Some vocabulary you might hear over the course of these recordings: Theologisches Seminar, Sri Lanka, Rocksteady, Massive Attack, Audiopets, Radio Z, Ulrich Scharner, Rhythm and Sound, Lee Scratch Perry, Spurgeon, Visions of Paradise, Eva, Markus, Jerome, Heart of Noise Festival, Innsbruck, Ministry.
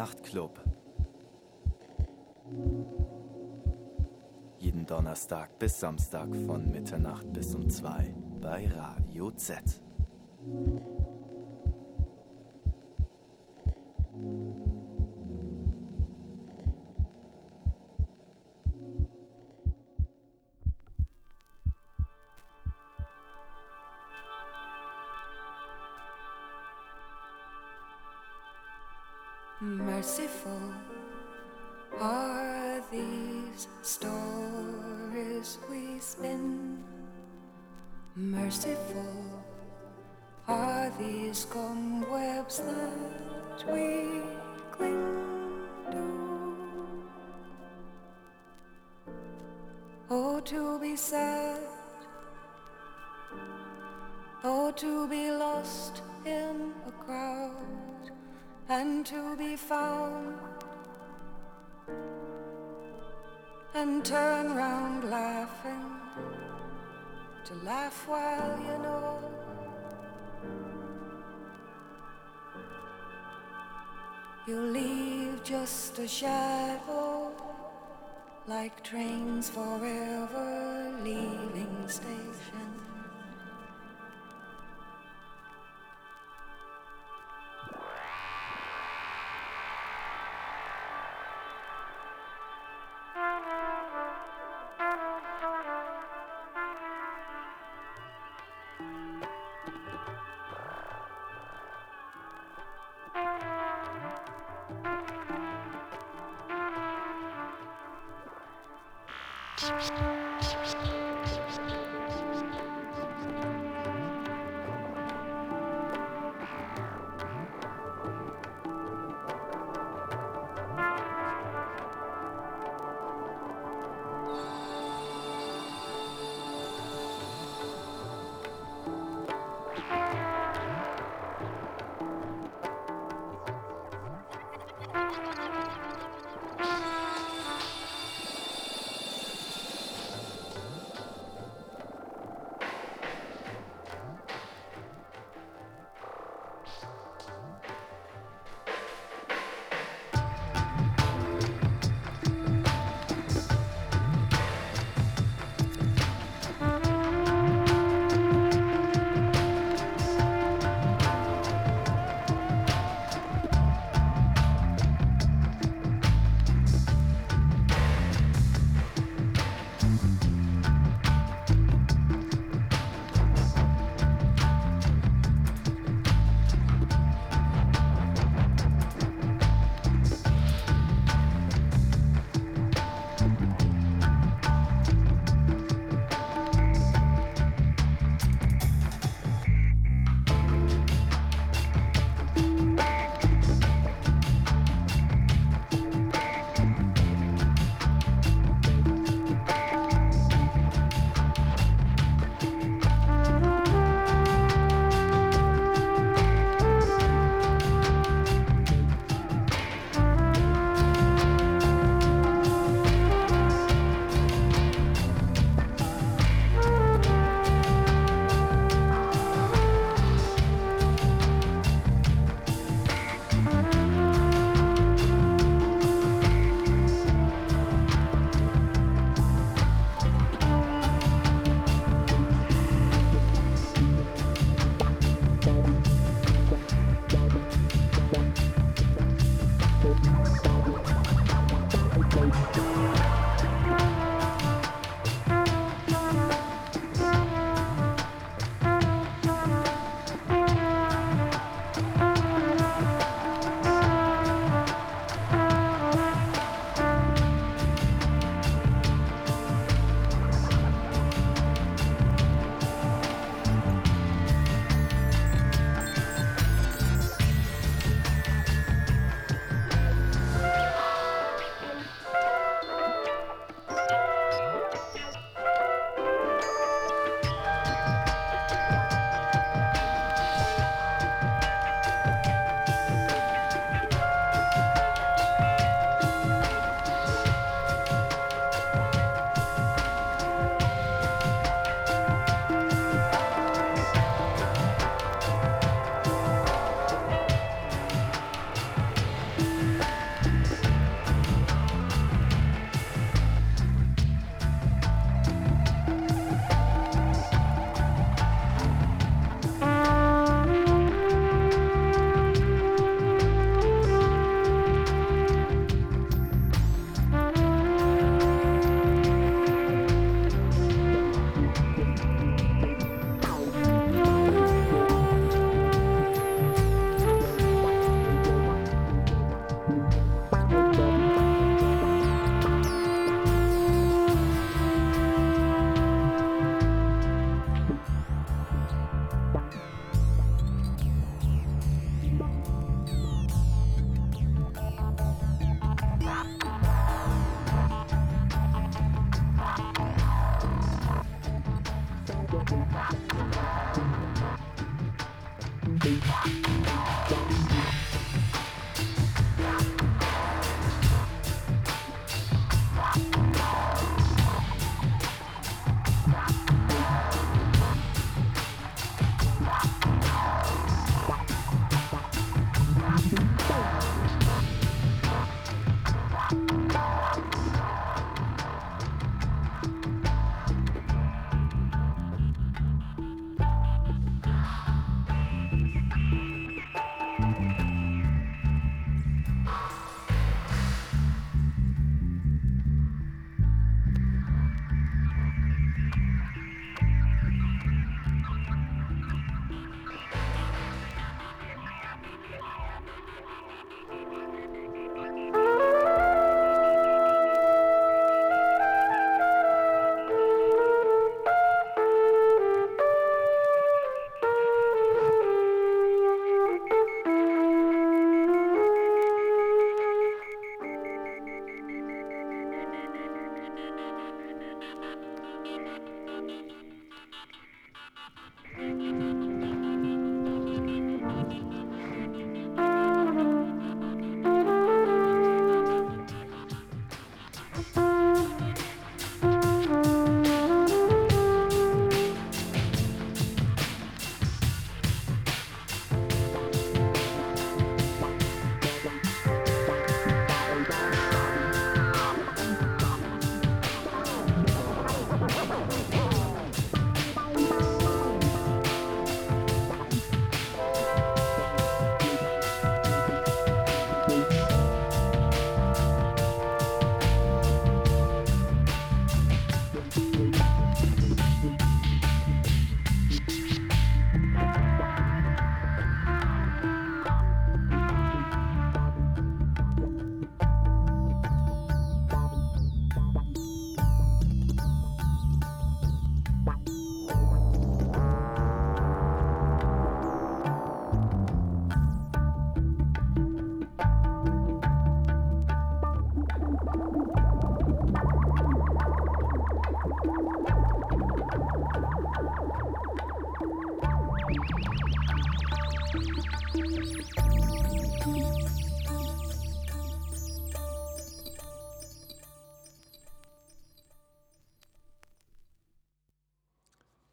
Nachtclub. Jeden Donnerstag bis Samstag von Mitternacht bis um 2 bei Radio Z. Merciful are these stories we spin. Merciful are these cobwebs that we cling to. Oh, to be sad, oh, to be lost in a crowd, and to be found, and turn round laughing, to laugh while you know. You leave just a shadow, like trains forever leaving station.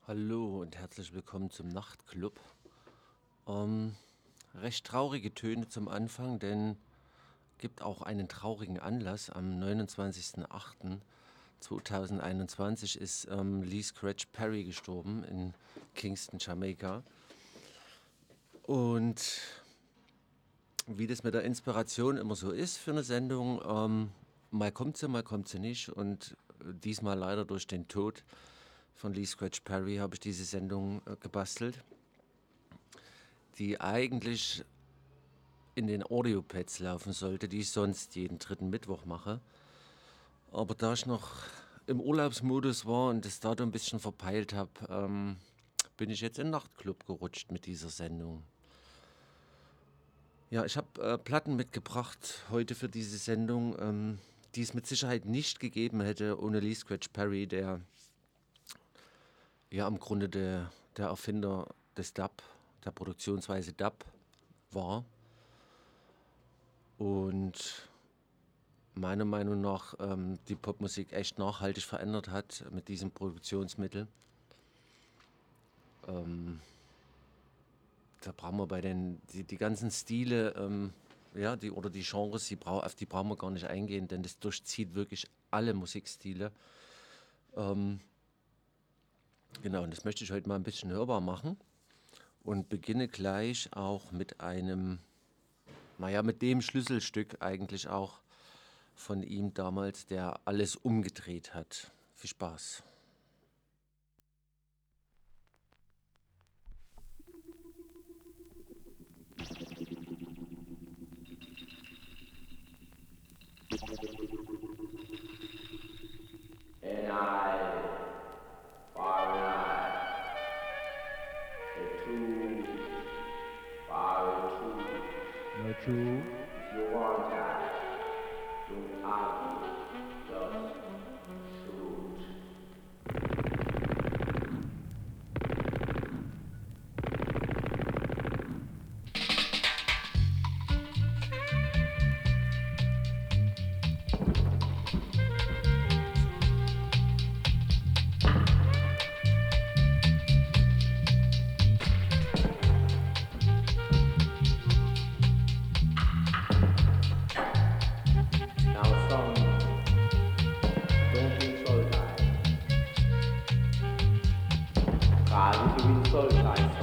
Hallo und herzlich willkommen zum Nachtclub. Recht traurige Töne zum Anfang, denn es gibt auch einen traurigen Anlass. Am 29.08.2021 ist Lee Scratch Perry gestorben in Kingston, Jamaika. Und wie das mit der Inspiration immer so ist für eine Sendung, mal kommt sie nicht. Und diesmal leider durch den Tod von Lee Scratch Perry habe ich diese Sendung gebastelt, die eigentlich in den Audiopets laufen sollte, die ich sonst jeden dritten Mittwoch mache. Aber da ich noch im Urlaubsmodus war und das Datum ein bisschen verpeilt habe, bin ich jetzt in den Nachtclub gerutscht mit dieser Sendung. Ja, ich habe Platten mitgebracht heute für diese Sendung, die es mit Sicherheit nicht gegeben hätte ohne Lee Scratch Perry, der ja im Grunde der Erfinder des Dub, der Produktionsweise Dub war und meiner Meinung nach die Popmusik echt nachhaltig verändert hat mit diesem Produktionsmittel. Da brauchen wir bei den die ganzen Stile oder die Genres, auf die brauchen wir gar nicht eingehen, denn das durchzieht wirklich alle Musikstile. Genau, und das möchte ich heute mal ein bisschen hörbar machen und beginne gleich auch mit mit dem Schlüsselstück eigentlich auch von ihm damals, der alles umgedreht hat. Viel Spaß. Two. You want that? You can't just shoot. Hallelujah, soul life.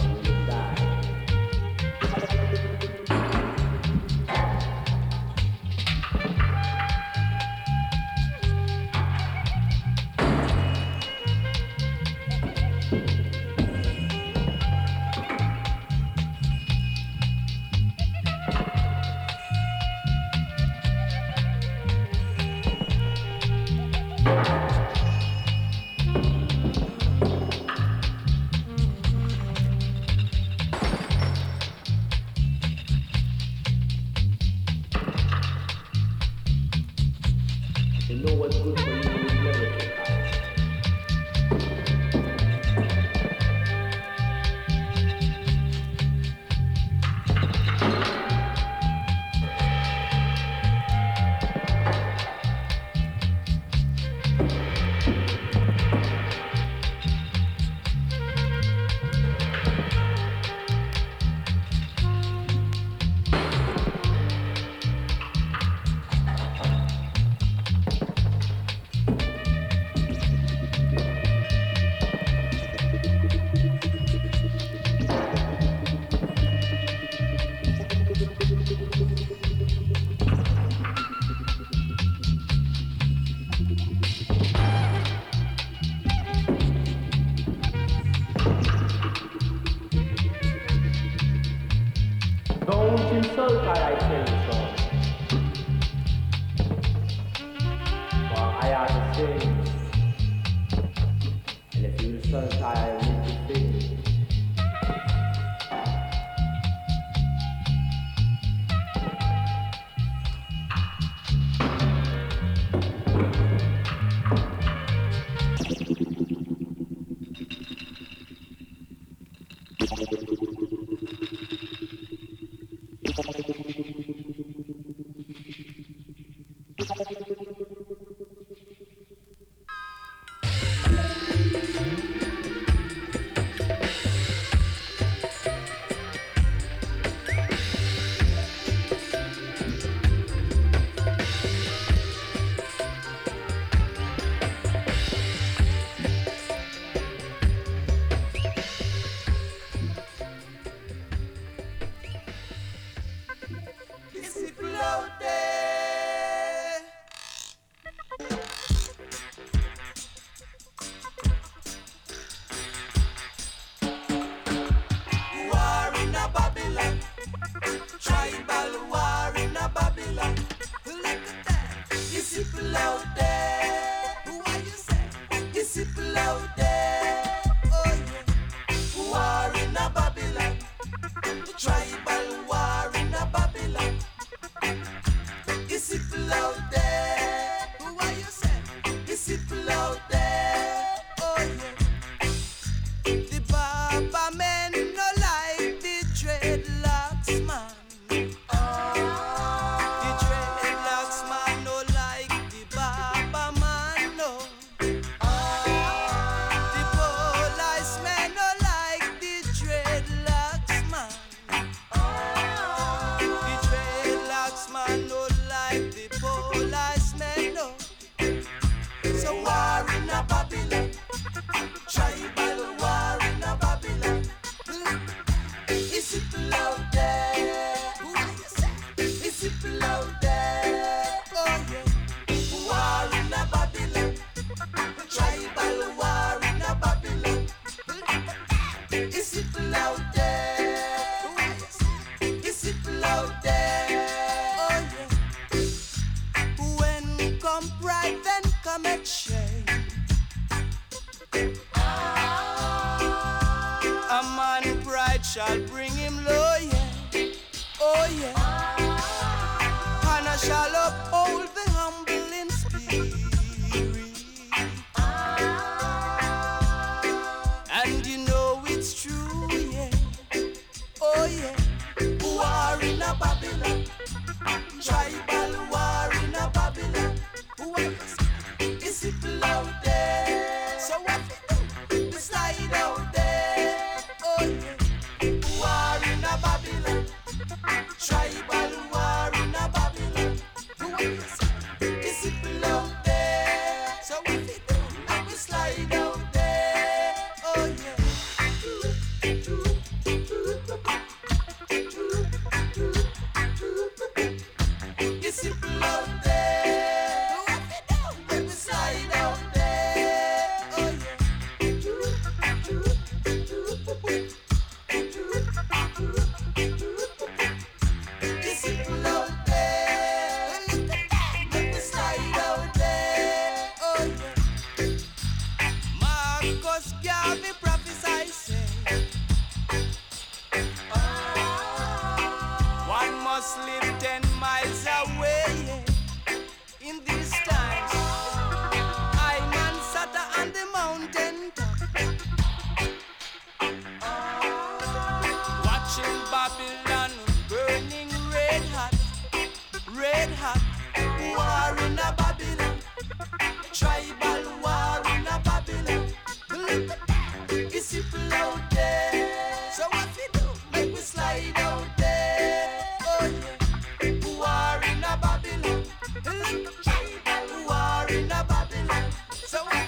It's simple out there. So what we do? Make we slide out there. Oh yeah. Who are in a Babylon? Who are in a Babylon? So what?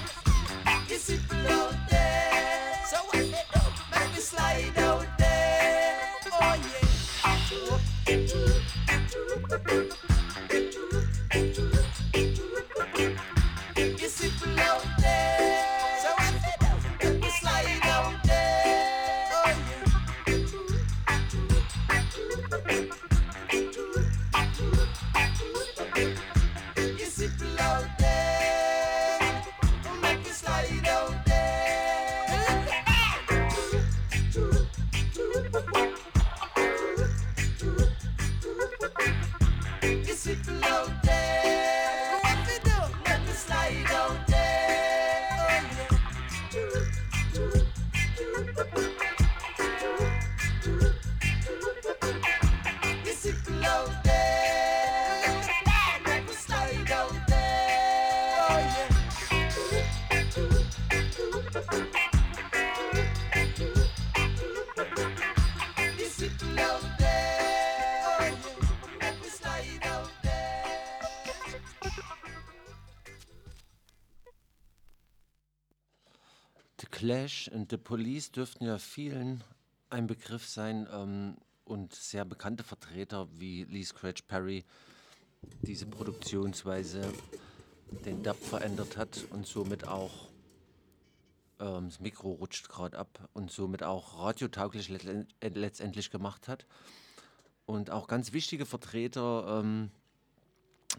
It's simple out there. So what we do? Make we slide out there. Oh yeah. It's simple out there. Clash and the Police dürften ja vielen ein Begriff sein, und sehr bekannte Vertreter wie Lee Scratch Perry diese Produktionsweise, den Dub verändert hat und somit auch, das Mikro rutscht gerade ab, und somit auch radiotauglich letztendlich gemacht hat. Und auch ganz wichtige Vertreter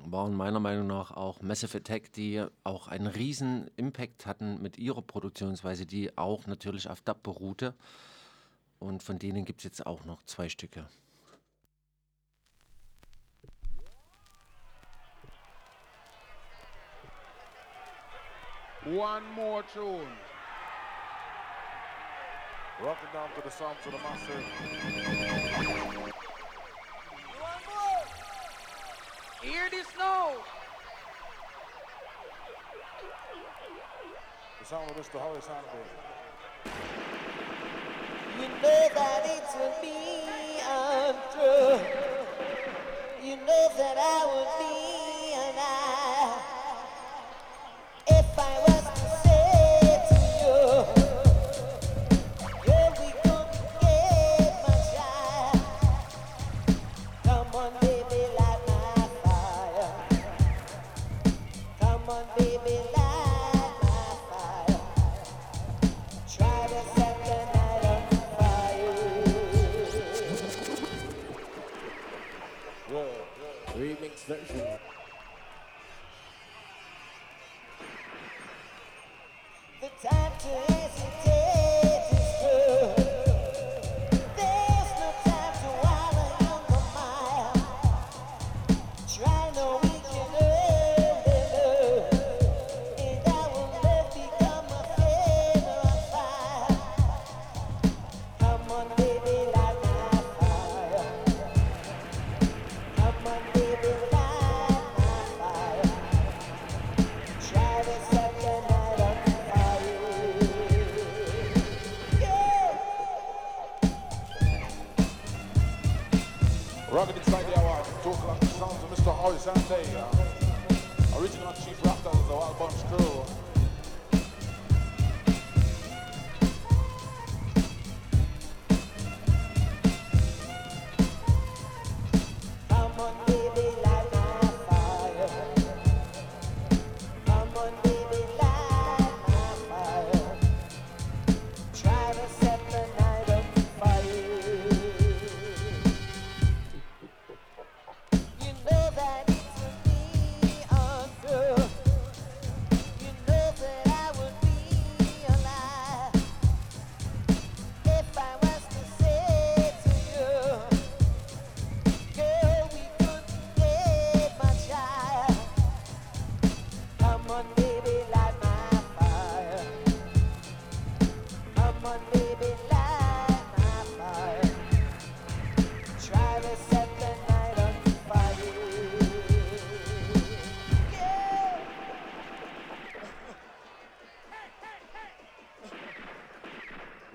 waren meiner Meinung nach auch Massive Attack, die auch einen riesen Impact hatten mit ihrer Produktionsweise, die auch natürlich auf Dub beruhte. Und von denen gibt es jetzt auch noch 2 Stücke. One more tune. Rocking down to the sound to the massive. Hear this now! The sound of Mr. Holly Sandberg. You know that it's with me I'm through. You know that I would be an I. If I was to say to you.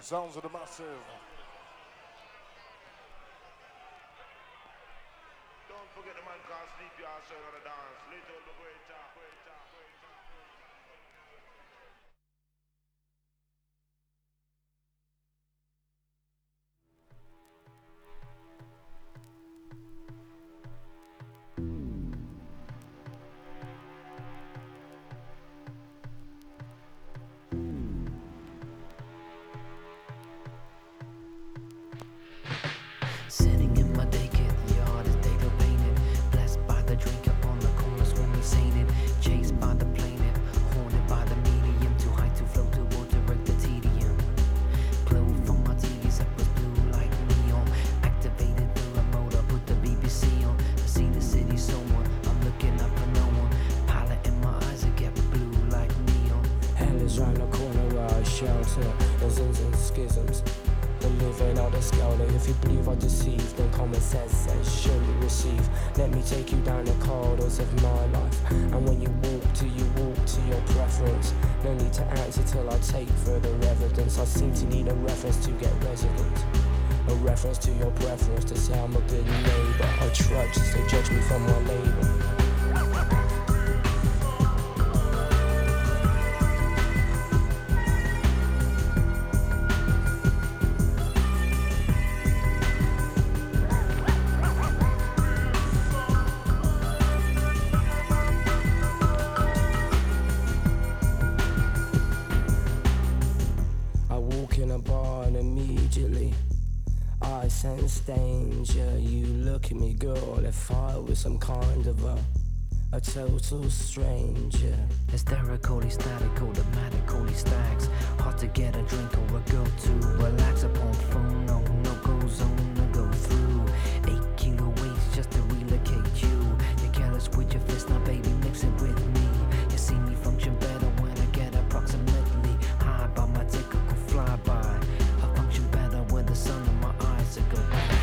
The sounds of the Massive. Don't forget the man can't sleep, you are on the dance. Little Lugueta. Total stranger, hysterical, hysterical, dramatical, he stacks. Hard to get a drink or a girl to relax upon phone. No, no go zone to go through. 8 kilo weights just to relocate you. You're careless with your fist, now baby mix it with me. You see me function better when I get approximately high by my typical flyby. I function better with the sun in my eyes to go back.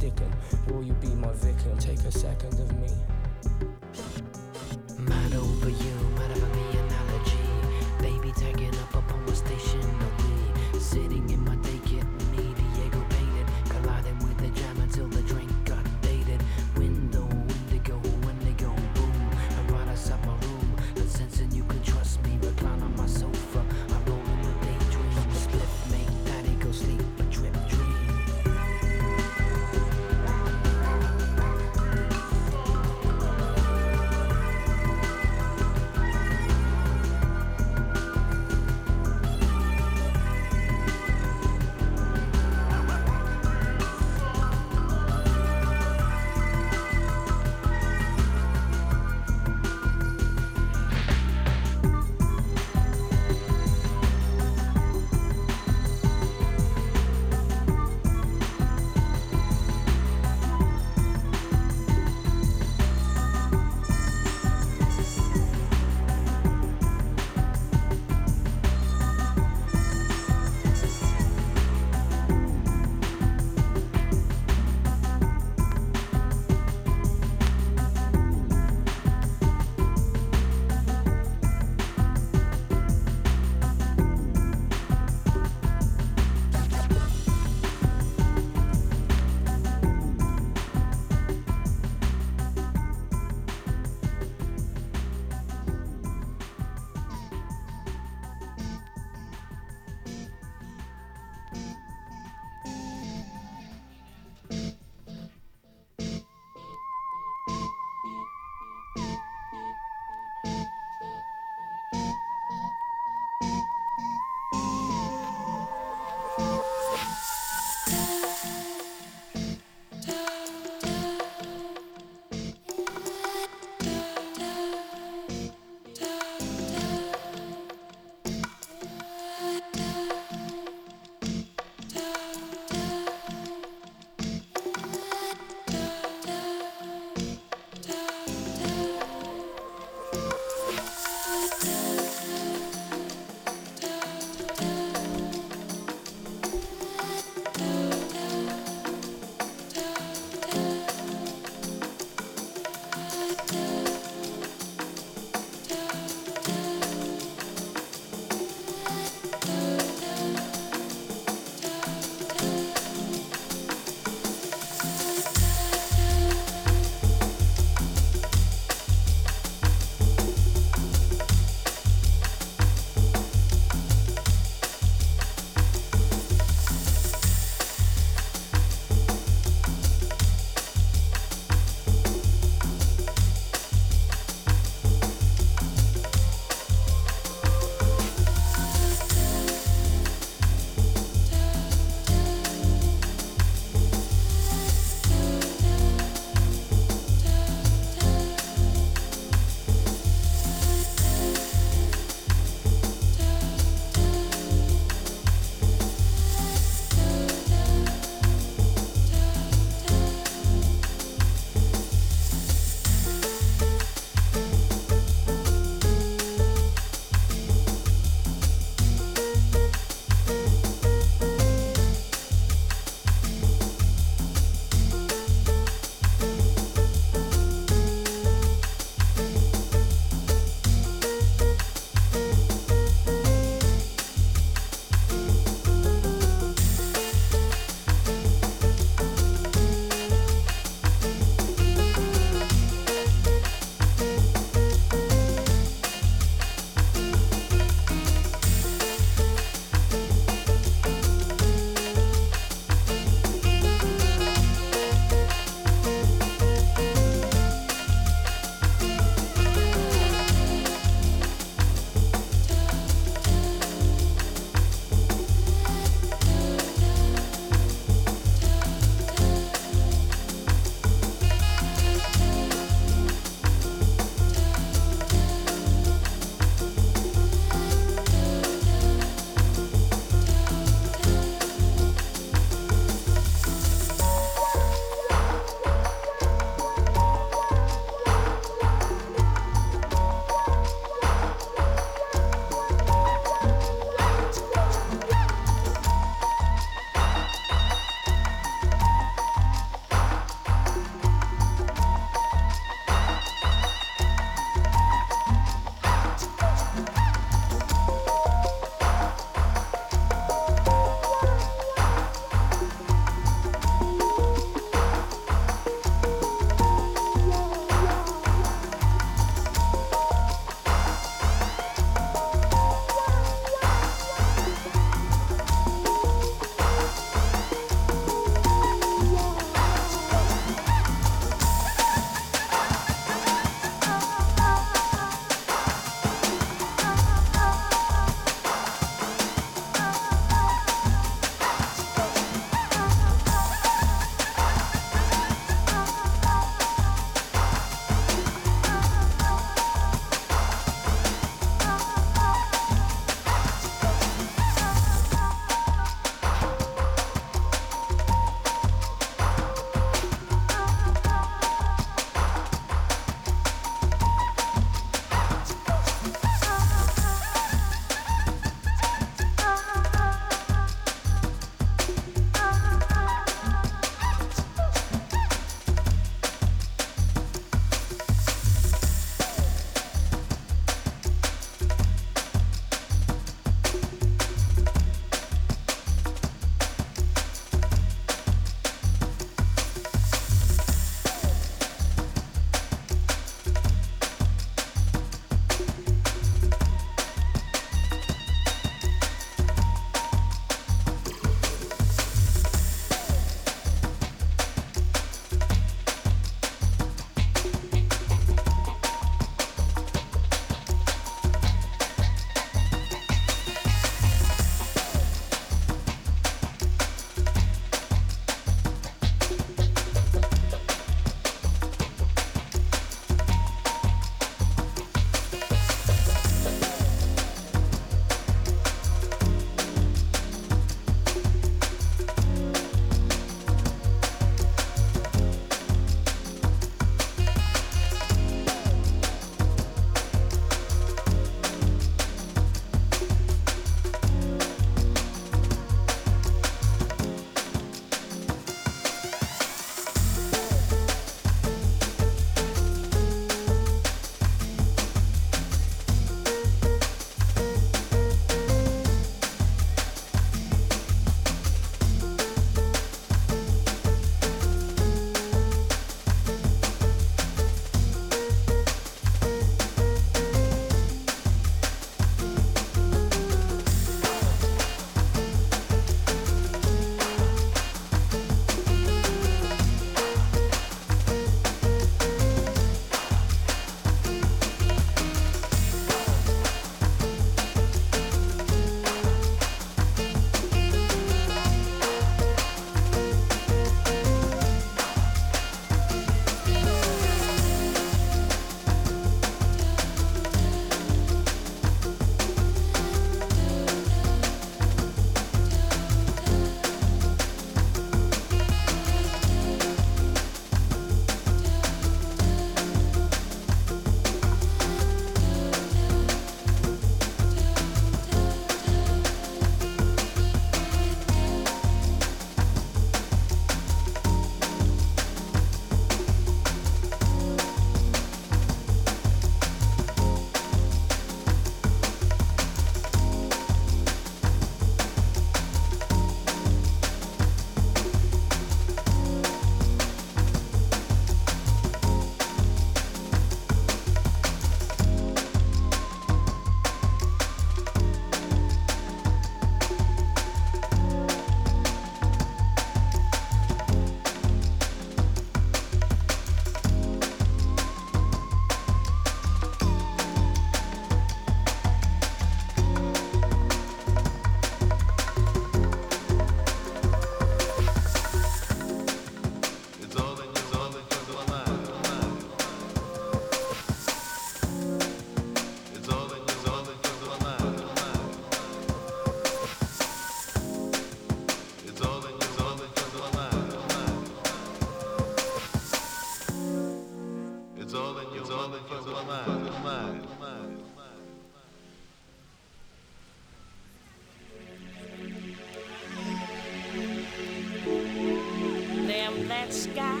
that sky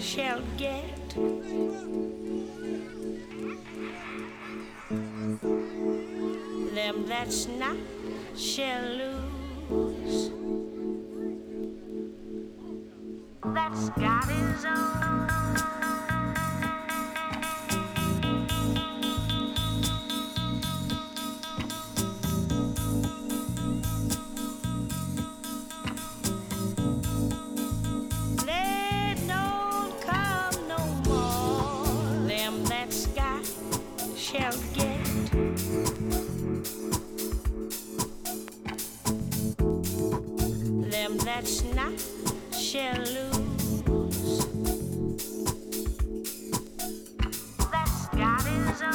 shall get. Them that's not shall lose. That sky is on. That's not shall lose. That sky is that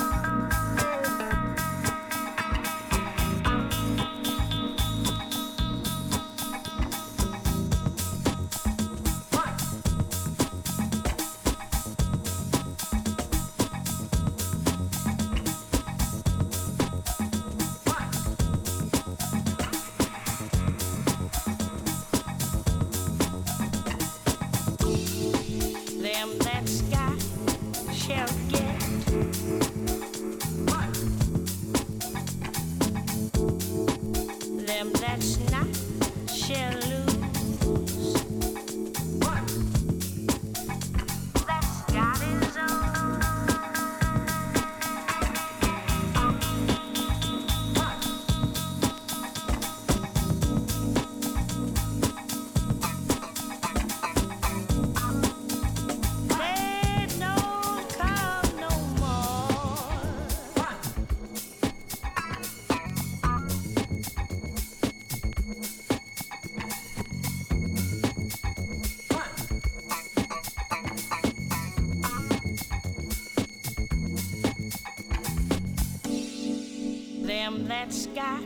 sky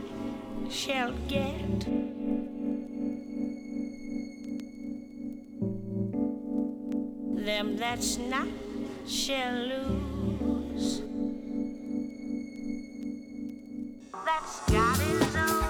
shall get. Them that's not shall lose. That sky is on.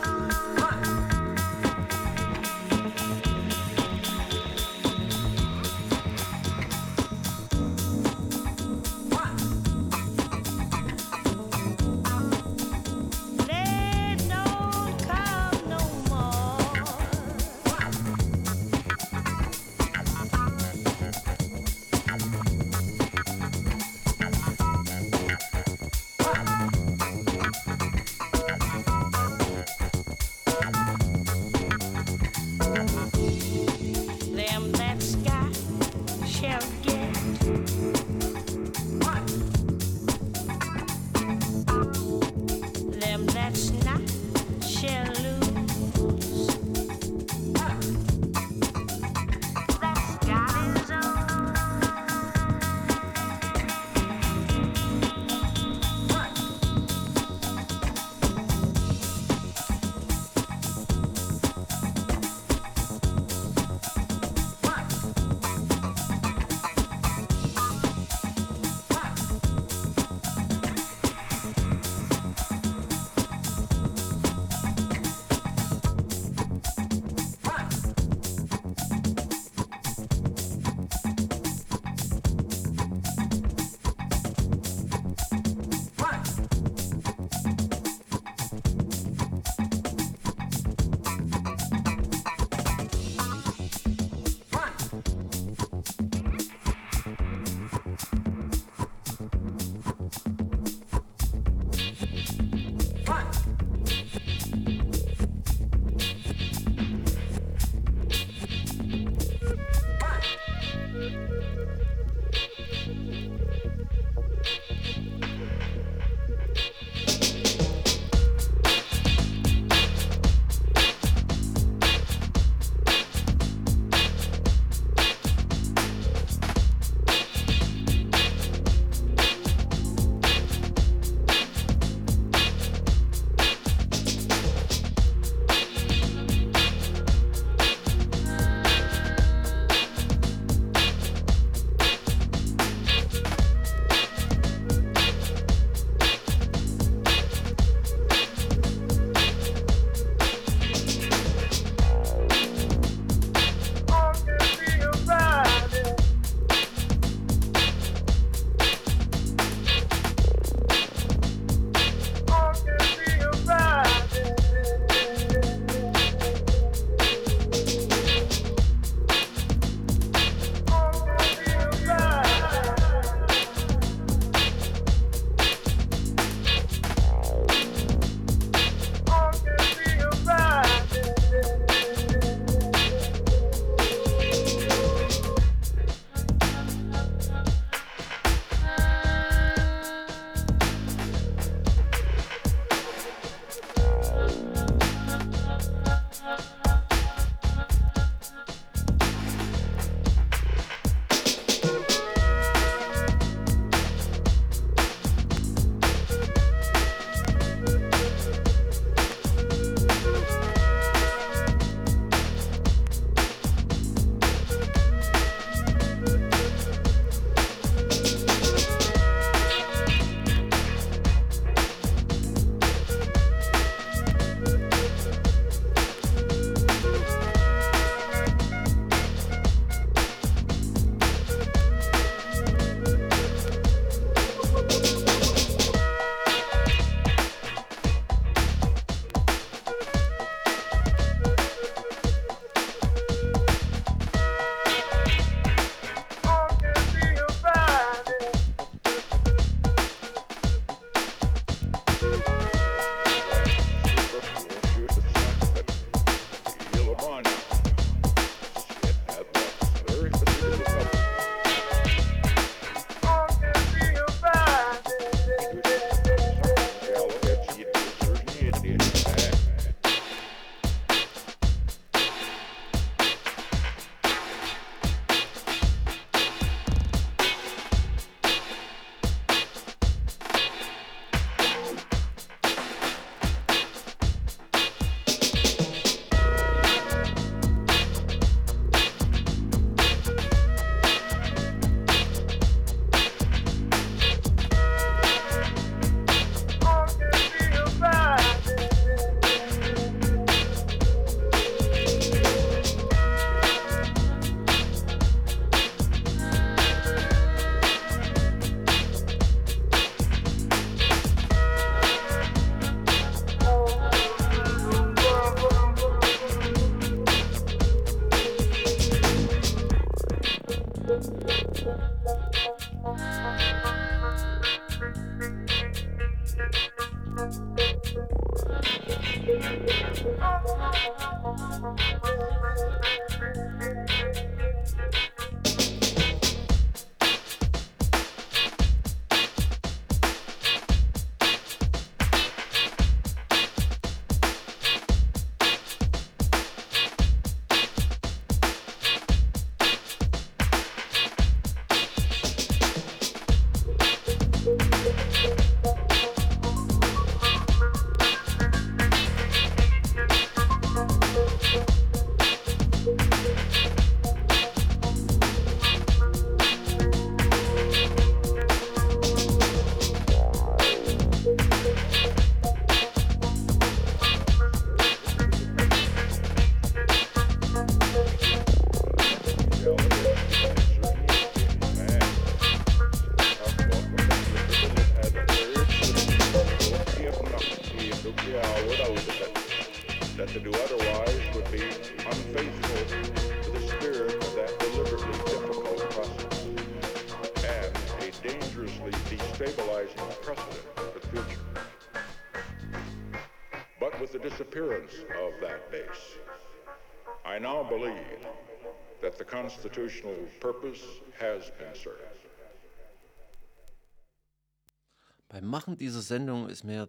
Beim Machen dieser Sendung ist mir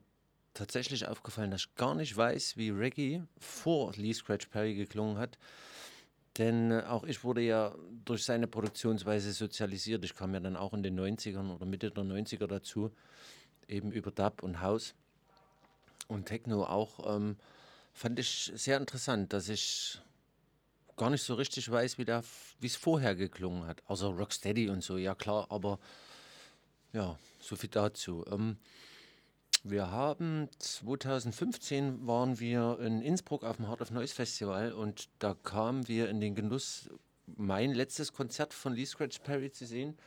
tatsächlich aufgefallen, dass ich gar nicht weiß, wie Reggae vor Lee Scratch Perry geklungen hat. Denn auch ich wurde ja durch seine Produktionsweise sozialisiert. Ich kam ja dann auch in den 90ern oder Mitte der 90er dazu, eben über Dub und House und Techno auch. Fand ich sehr interessant, dass ich gar nicht so richtig weiß, wie es vorher geklungen hat. Außer Rocksteady und so, ja klar, aber ja, so viel dazu. Wir haben 2015 waren wir in Innsbruck auf dem Heart of Noise Festival und da kamen wir in den Genuss, mein letztes Konzert von Lee Scratch Perry zu sehen.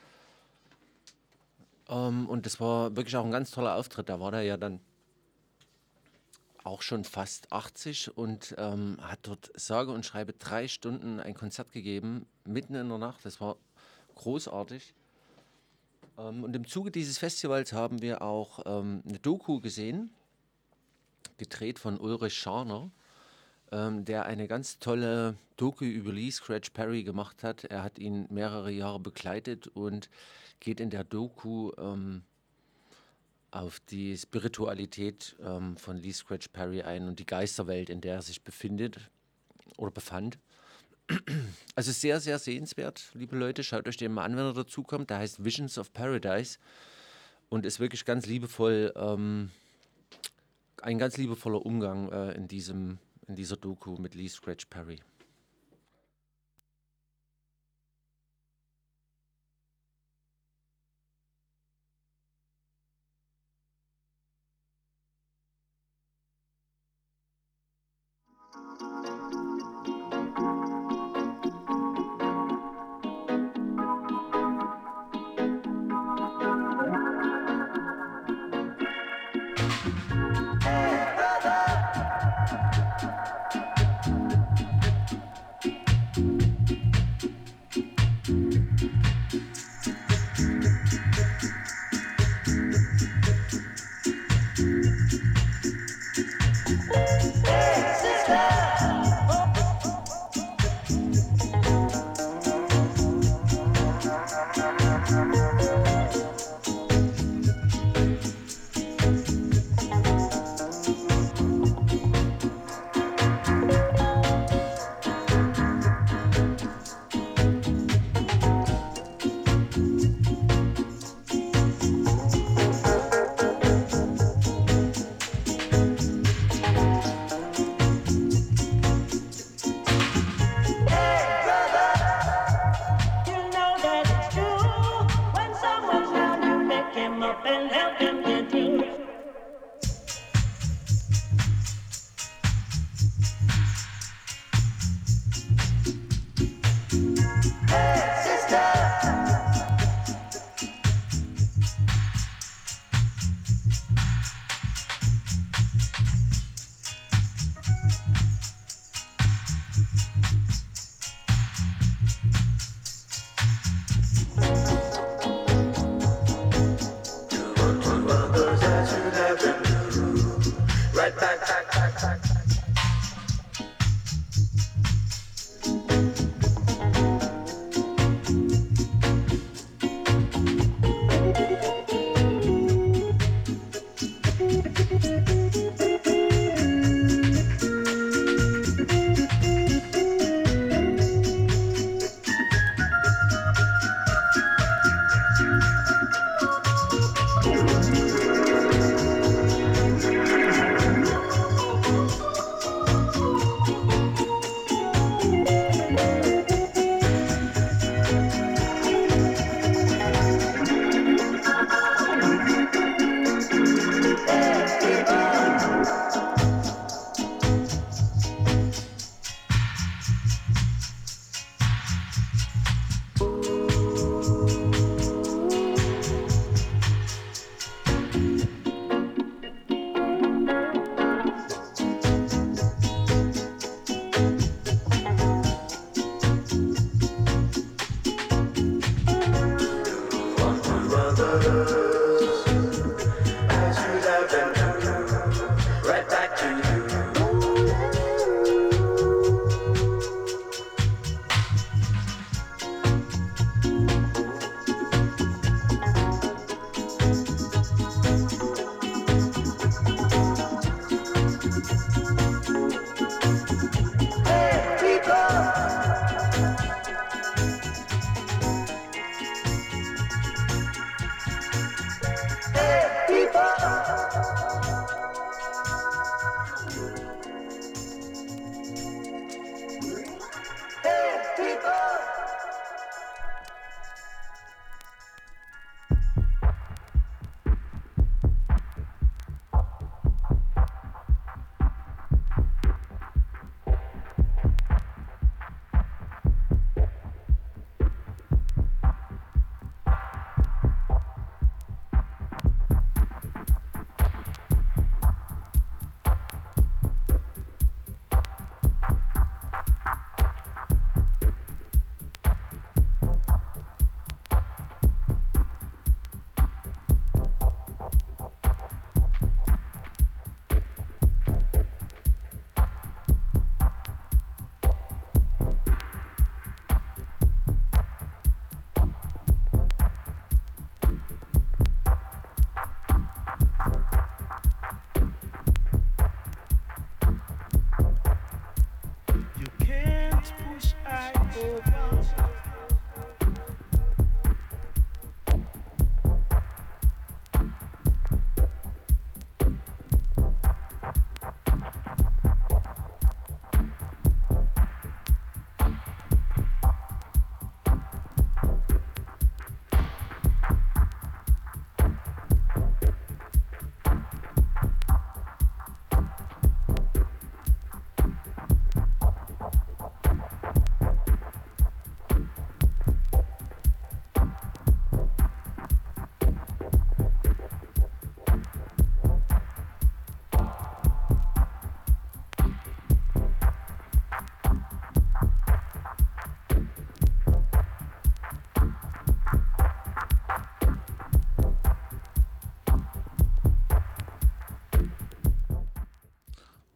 Und das war wirklich auch ein ganz toller Auftritt. Da war der ja dann auch schon fast 80 und hat dort sage und schreibe 3 Stunden ein Konzert gegeben, mitten in der Nacht. Das war großartig. Und im Zuge dieses Festivals haben wir auch eine Doku gesehen, gedreht von Ulrich Scharner, der eine ganz tolle Doku über Lee Scratch Perry gemacht hat. Er hat ihn mehrere Jahre begleitet und geht in der Doku auf die Spiritualität von Lee Scratch Perry ein und die Geisterwelt, in der er sich befand. Also sehr, sehr sehenswert, liebe Leute. Schaut euch den mal an, wenn er dazukommt. Der heißt Visions of Paradise und ist wirklich ganz liebevoll, ein ganz liebevoller Umgang in dieser Doku mit Lee Scratch Perry.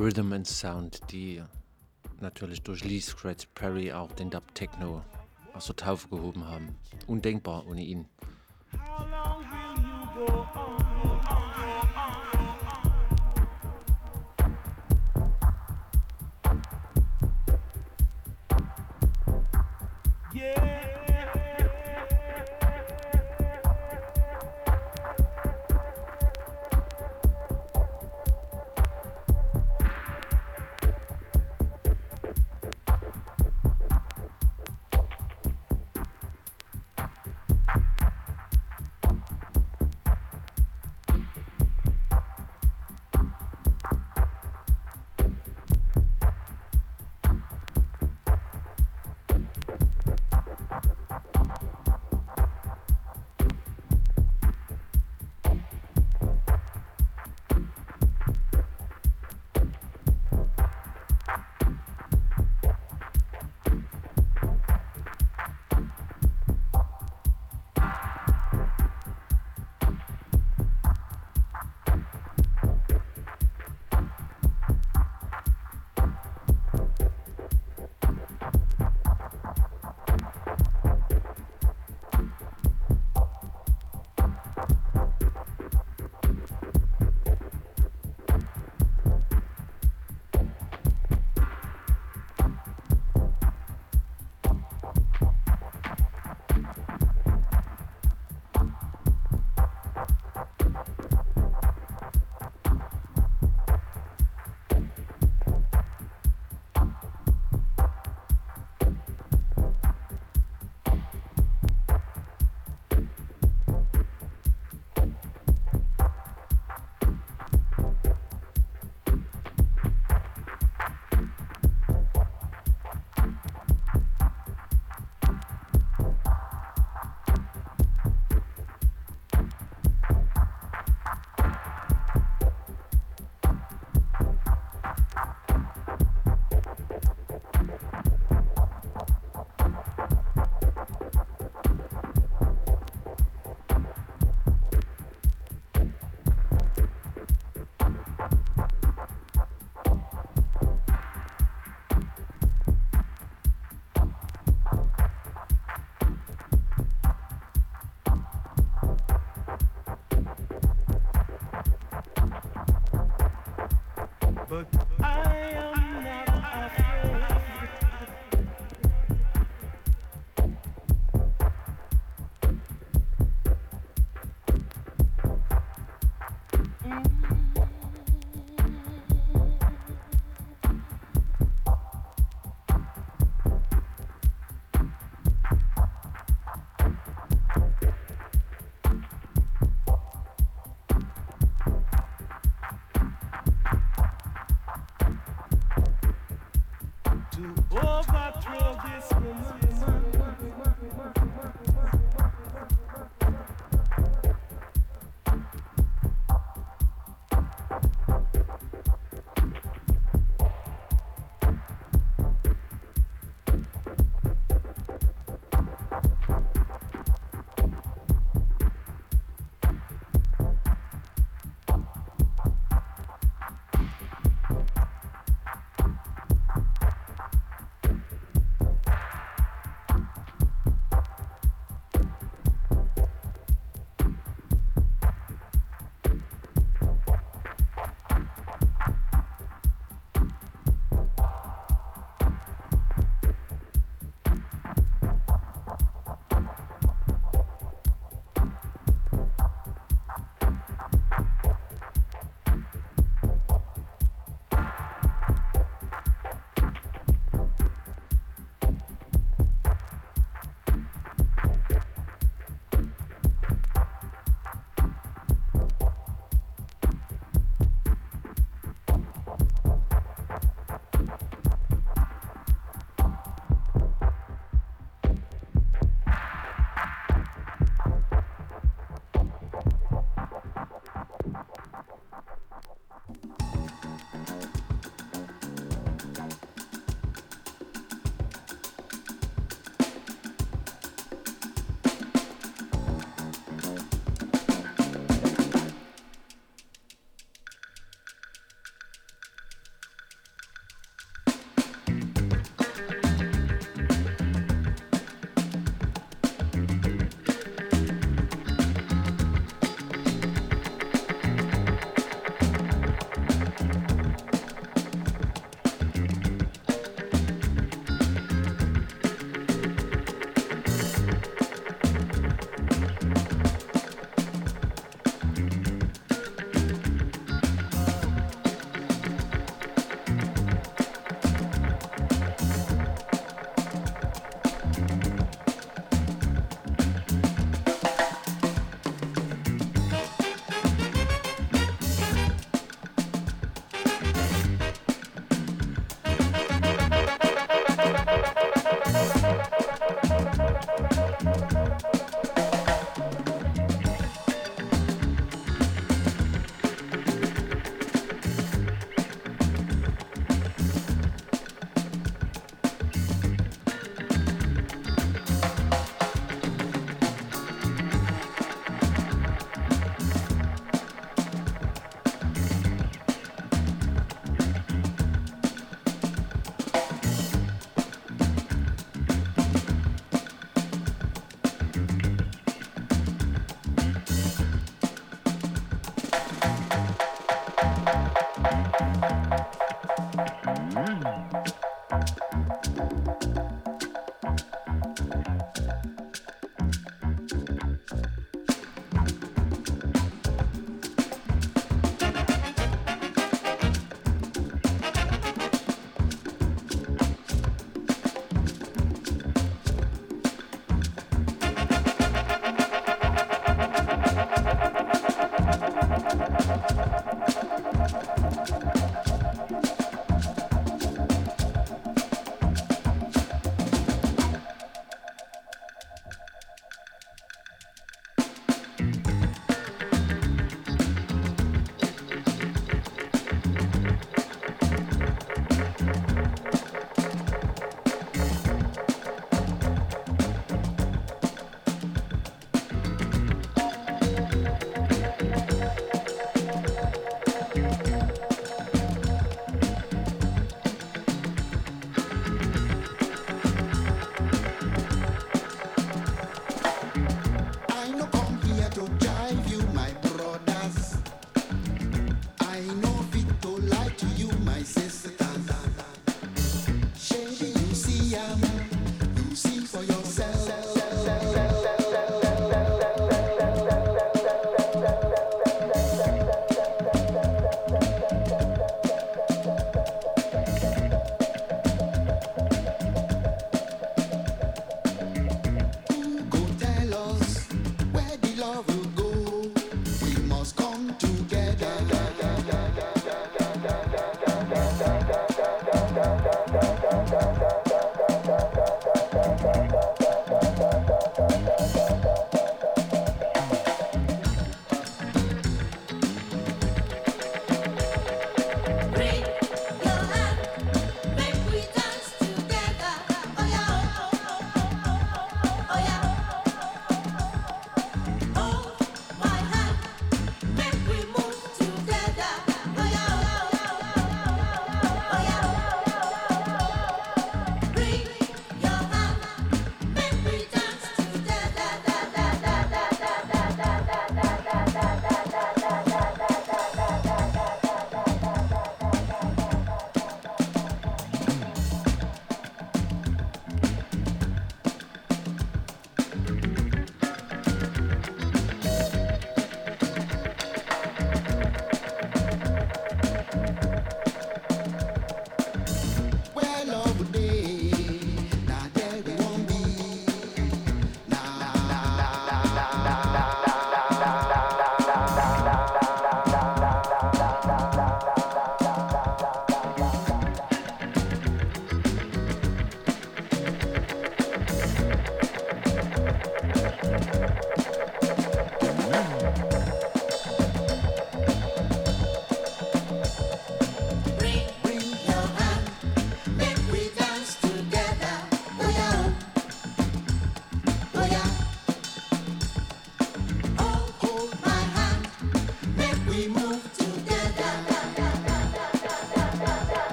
Rhythm and Sound, die natürlich durch Lee Scratch Perry auch den Dub Techno aus der Taufe gehoben haben. Undenkbar ohne ihn.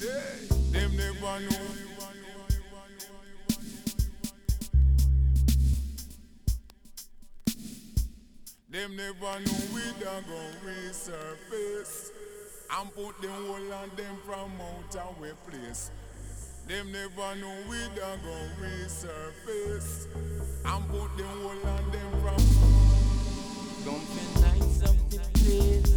say them never know. Them never know we done go resurface and put them all on them from out of way place. Them never know we done go resurface and put them all on them from. Don't be nice of the place.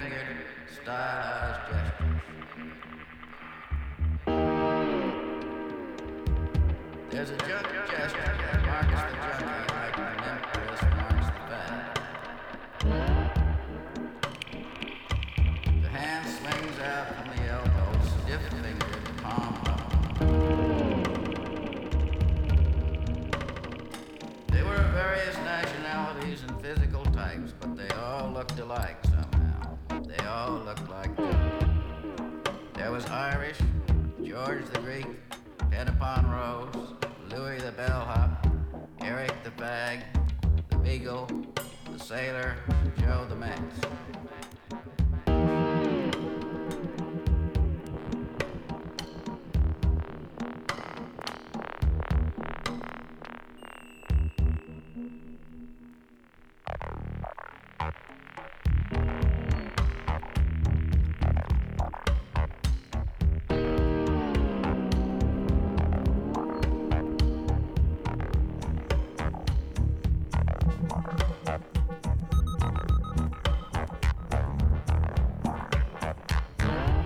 fingered, stylized gestures. There's a junk gesture that marks the junkie like the memphis marks the bat. The hand swings out from the elbow, stiff-fingered, palm up. They were of various nationalities and physical types, but they all looked alike somehow. They all looked like them. There was Irish, George the Greek, Edipon Rose, Louis the bellhop, Eric the bag, the beagle, the sailor, Joe the Mex.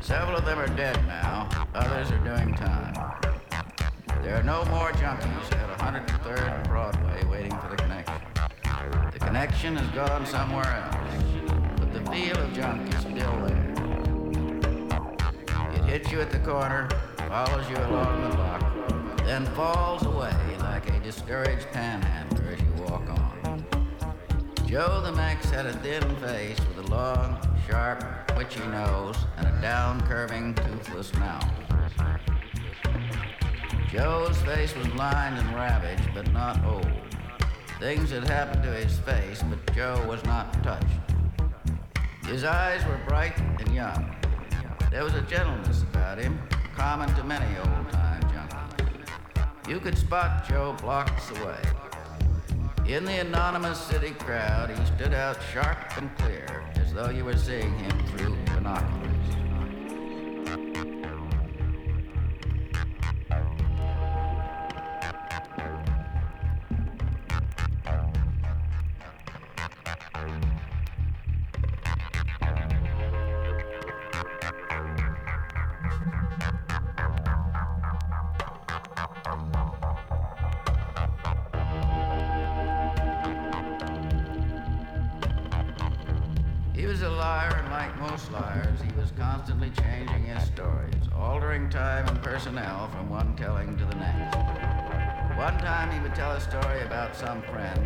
Several of them are dead now, others are doing time. There are no more junkies at 103rd and Broadway waiting for the connection. The connection has gone somewhere else, but the feel of junk is still there. It hits you at the corner, follows you along the block, then falls away like a discouraged panhandler as you walk on. Joe the Mex had a thin face with a long, sharp, witchy nose and a down-curving, toothless mouth. Joe's face was lined and ravaged, but not old. Things had happened to his face, but Joe was not touched. His eyes were bright and young. There was a gentleness about him, common to many old-time junkies. You could spot Joe blocks away. In the anonymous city crowd, he stood out sharp and clear, as though you were seeing him through binoculars. Some friend.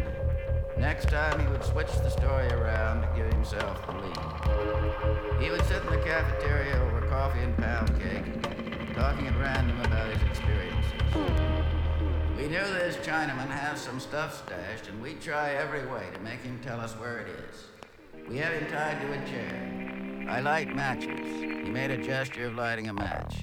Next time he would switch the story around to give himself the lead. He would sit in the cafeteria over coffee and pound cake, talking at random about his experiences. We knew this Chinaman has some stuff stashed, and we'd try every way to make him tell us where it is. We had him tied to a chair. I light matches. He made a gesture of lighting a match.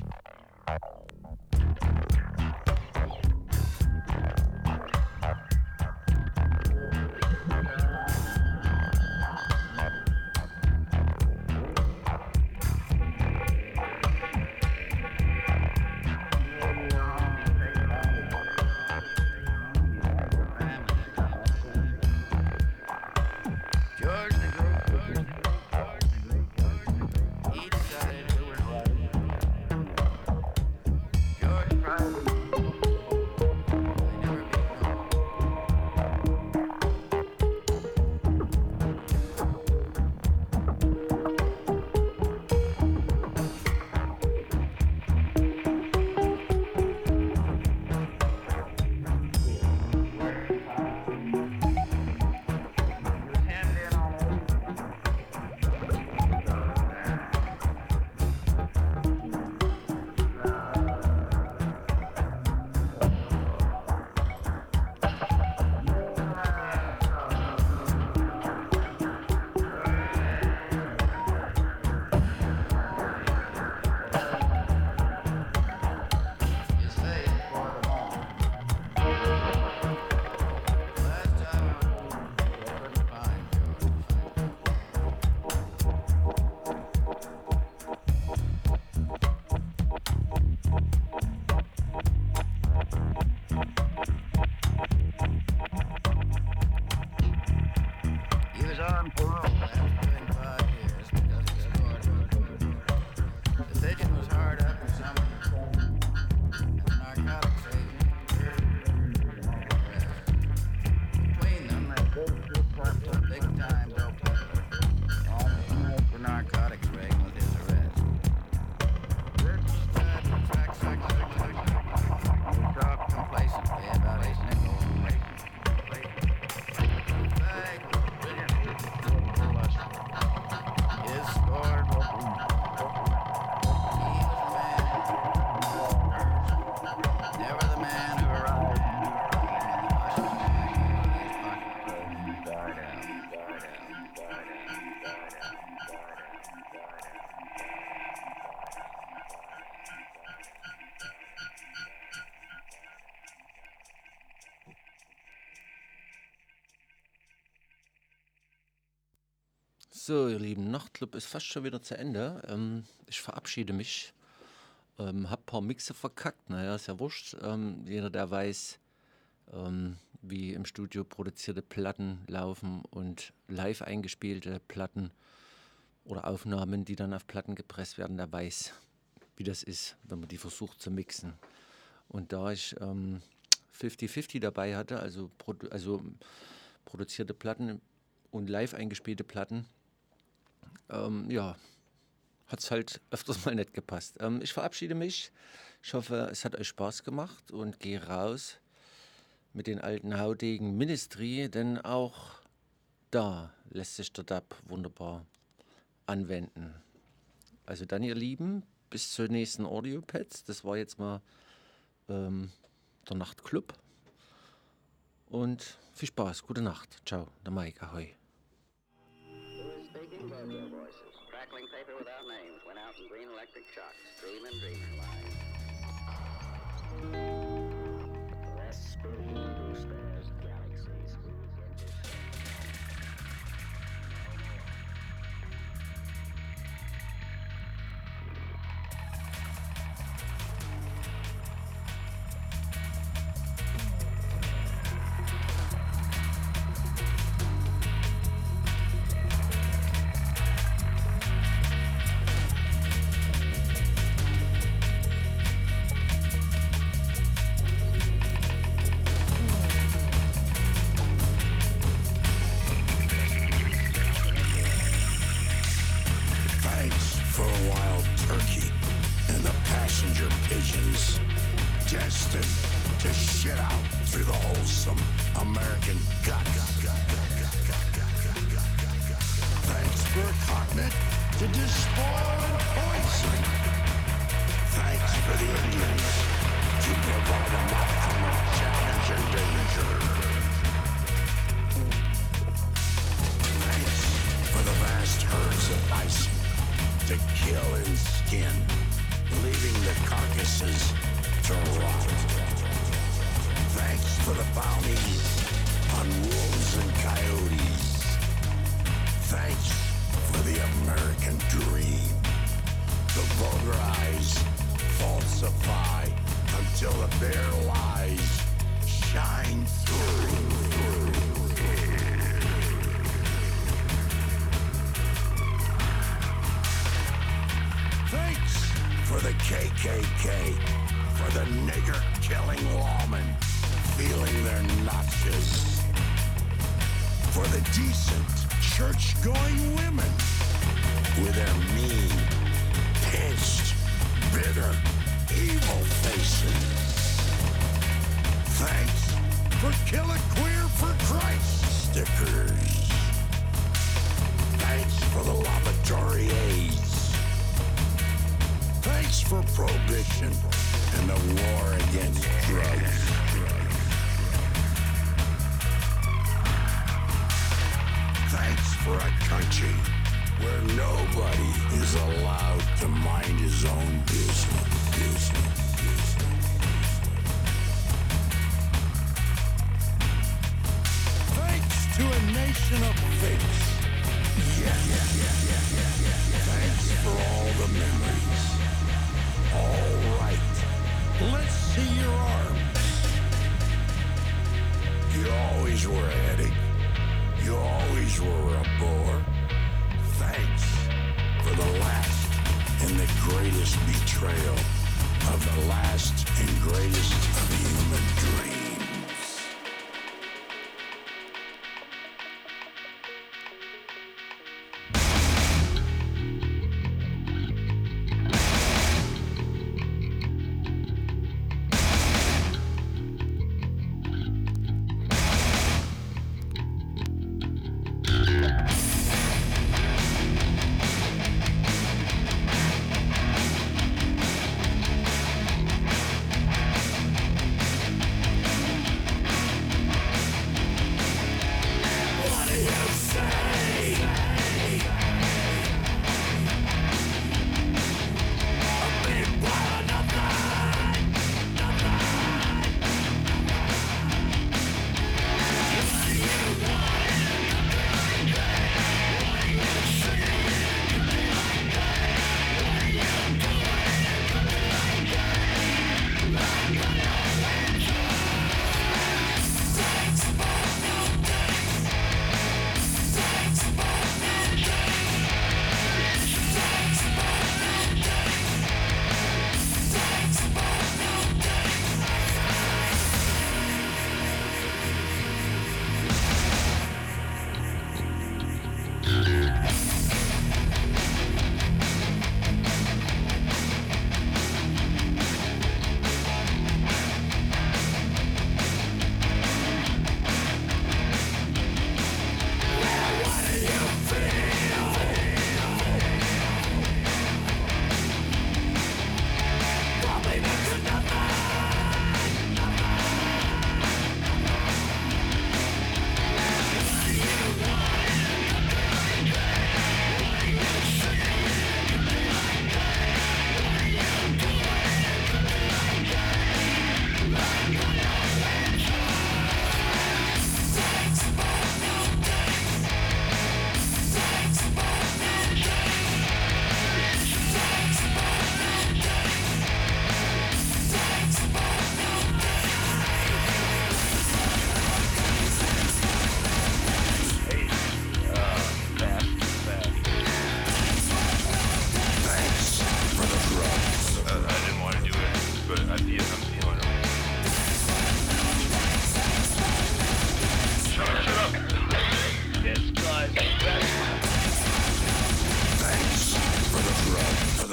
narcotics ring with his arrest. He talked complacently about his nickel. His score So, ihr Lieben, Nachtclub ist fast schon wieder zu Ende. Ich verabschiede mich. Hab ein paar Mixe verkackt. Naja, ist ja wurscht. Jeder, der weiß, wie im Studio produzierte Platten laufen und live eingespielte Platten oder Aufnahmen, die dann auf Platten gepresst werden, der weiß, wie das ist, wenn man die versucht zu mixen. Und da ich 50-50 dabei hatte, also produzierte Platten und live eingespielte Platten, ja, hat es halt öfters mal nicht gepasst. Ich verabschiede mich. Ich hoffe, es hat euch Spaß gemacht und gehe raus mit den alten Haudegen Ministry, denn auch da lässt sich der Dub wunderbar anwenden. Also dann, ihr Lieben, bis zur nächsten Audiopets. Das war jetzt mal der Nachtclub. Und viel Spaß, gute Nacht. Ciao, der Mike, ahoi. Crackling paper without names went out in green electric shocks. Dream and dreamer lies. Less screen who spares galaxies who get this.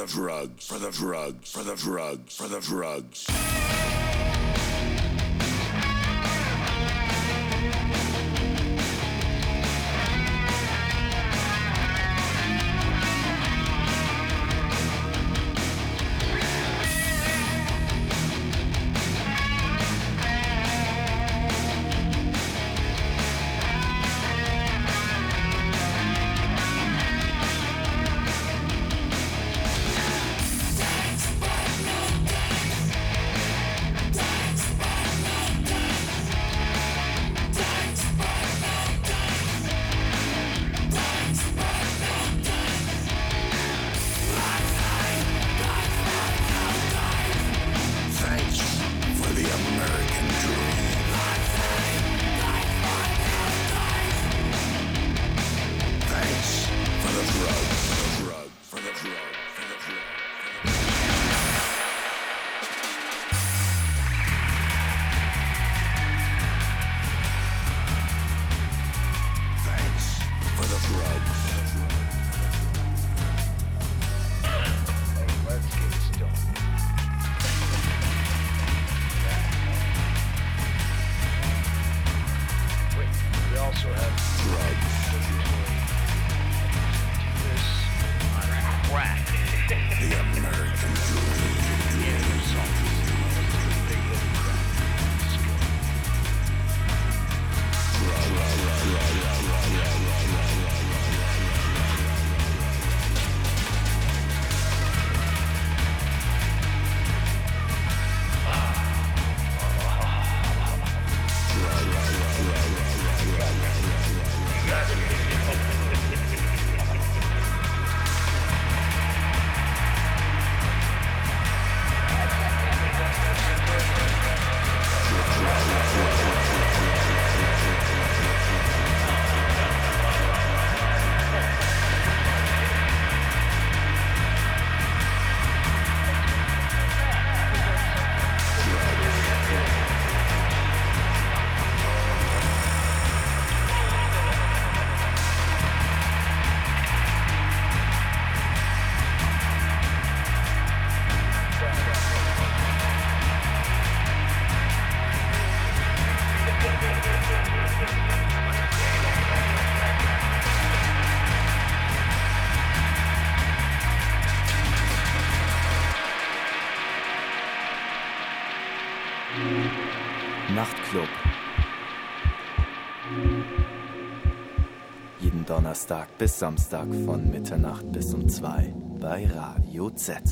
for the drugs. Nachtclub. Jeden Donnerstag bis Samstag von Mitternacht bis um 2 bei Radio Z.